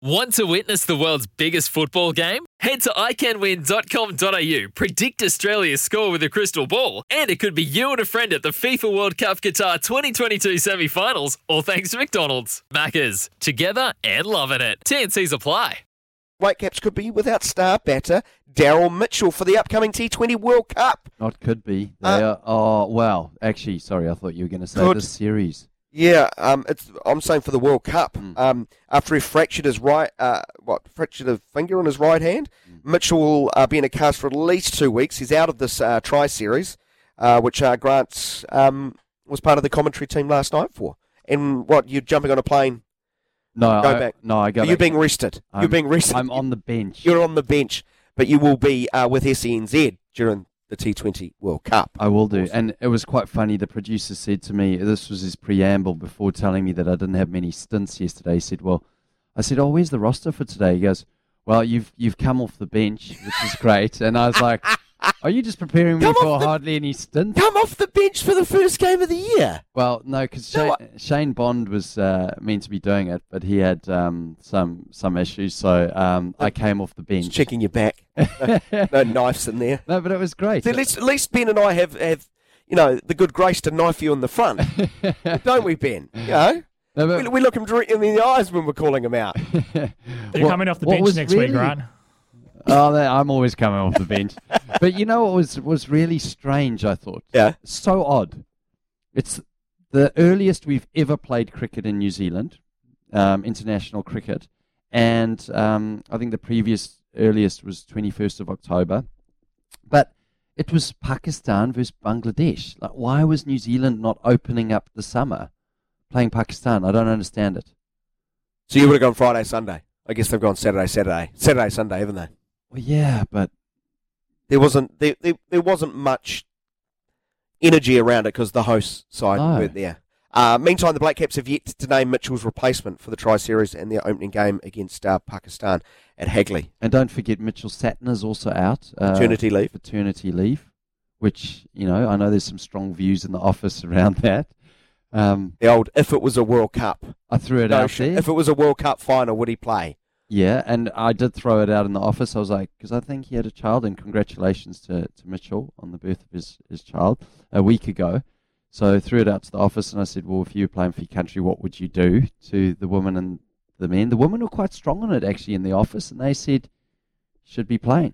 Want to witness the world's biggest football game? Head to iCanWin.com.au, predict Australia's score with a crystal ball, and it could be you and a friend at the FIFA World Cup Qatar 2022 semi-finals, all thanks to McDonald's. Maccas, together and loving it. TNCs apply. Whitecaps could be without star batter Daryl Mitchell for the upcoming T20 World Cup. Not could be. Sorry, I thought you were going to say this series. Yeah, I'm saying for the World Cup. After he fractured his fractured a finger on his right hand, Mitchell will be in a cast for at least 2 weeks. He's out of this tri-series, which Grant was part of the commentary team last night for. And what, you're jumping on a plane? No, I go back. You're being rested. I'm on the bench. You're on the bench, but you will be with SENZ during the T20 World Cup. I will do. Awesome. And it was quite funny. The producer said to me, this was his preamble before telling me that I didn't have many stints yesterday. He said, I said, where's the roster for today? He goes, well, you've come off the bench, which is great. And I was like, are you just preparing me for hardly any stints? Come off the bench for the first game of the year. Well, no, because Shane Bond was meant to be doing it, but he had some issues, so I came off the bench. Just checking your back. No knifes in there. No, but it was great. So at least Ben and I have the good grace to knife you in the front. Don't we, Ben? You know? No, we look him directly in the eyes when we're calling him out. You're coming off the bench next week, right? Oh, I'm always coming off the bench. But you know what was really strange, I thought? Yeah. So odd. It's the earliest we've ever played cricket in New Zealand, international cricket. And I think the previous earliest was 21st of October. But it was Pakistan versus Bangladesh. Like, why was New Zealand not opening up the summer playing Pakistan? I don't understand it. So you would have gone Friday, Sunday. I guess they've gone Saturday, Sunday, haven't they? Well, yeah, but there wasn't much energy around it because the host side weren't there. Meantime, the Blackcaps have yet to name Mitchell's replacement for the Tri-Series and their opening game against Pakistan at Hagley. And don't forget, Mitchell Santner is also out. Paternity leave, which, I know there's some strong views in the office around that. The old, if it was a World Cup. I threw it out there. If it was a World Cup final, would he play? Yeah, and I did throw it out in the office. I was like, because I think he had a child, and congratulations to Mitchell on the birth of his child a week ago. So I threw it out to the office, and I said, well, if you were playing for your country, what would you do to the women and the men? The women were quite strong on it, actually, in the office, and they said, should be playing.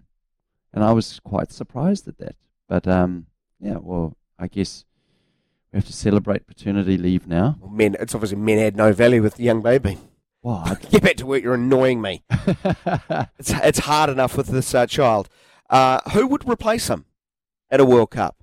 And I was quite surprised at that. But, I guess we have to celebrate paternity leave now. Well, it's obviously men had no value with the young baby. What? Get back to work, you're annoying me. It's hard enough with this child. Who would replace him at a World Cup?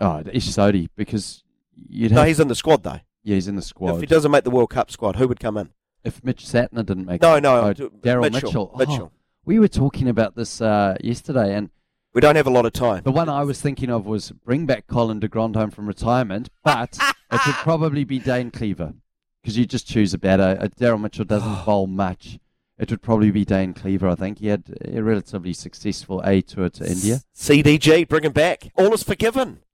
Oh, Ish Sodhi, because you'd have... No, he's in the squad, though. Yeah, he's in the squad. If he doesn't make the World Cup squad, who would come in? If Mitch Santner didn't make it. No, Daryl Mitchell. Mitchell. Oh, we were talking about this yesterday, and... We don't have a lot of time. The one I was thinking of was bring back Colin de Grandhomme from retirement, but it would probably be Dane Cleaver. Because you just choose a batter. Daryl Mitchell doesn't bowl much. It would probably be Dane Cleaver, I think. He had a relatively successful A tour to India. CDG, bring him back. All is forgiven.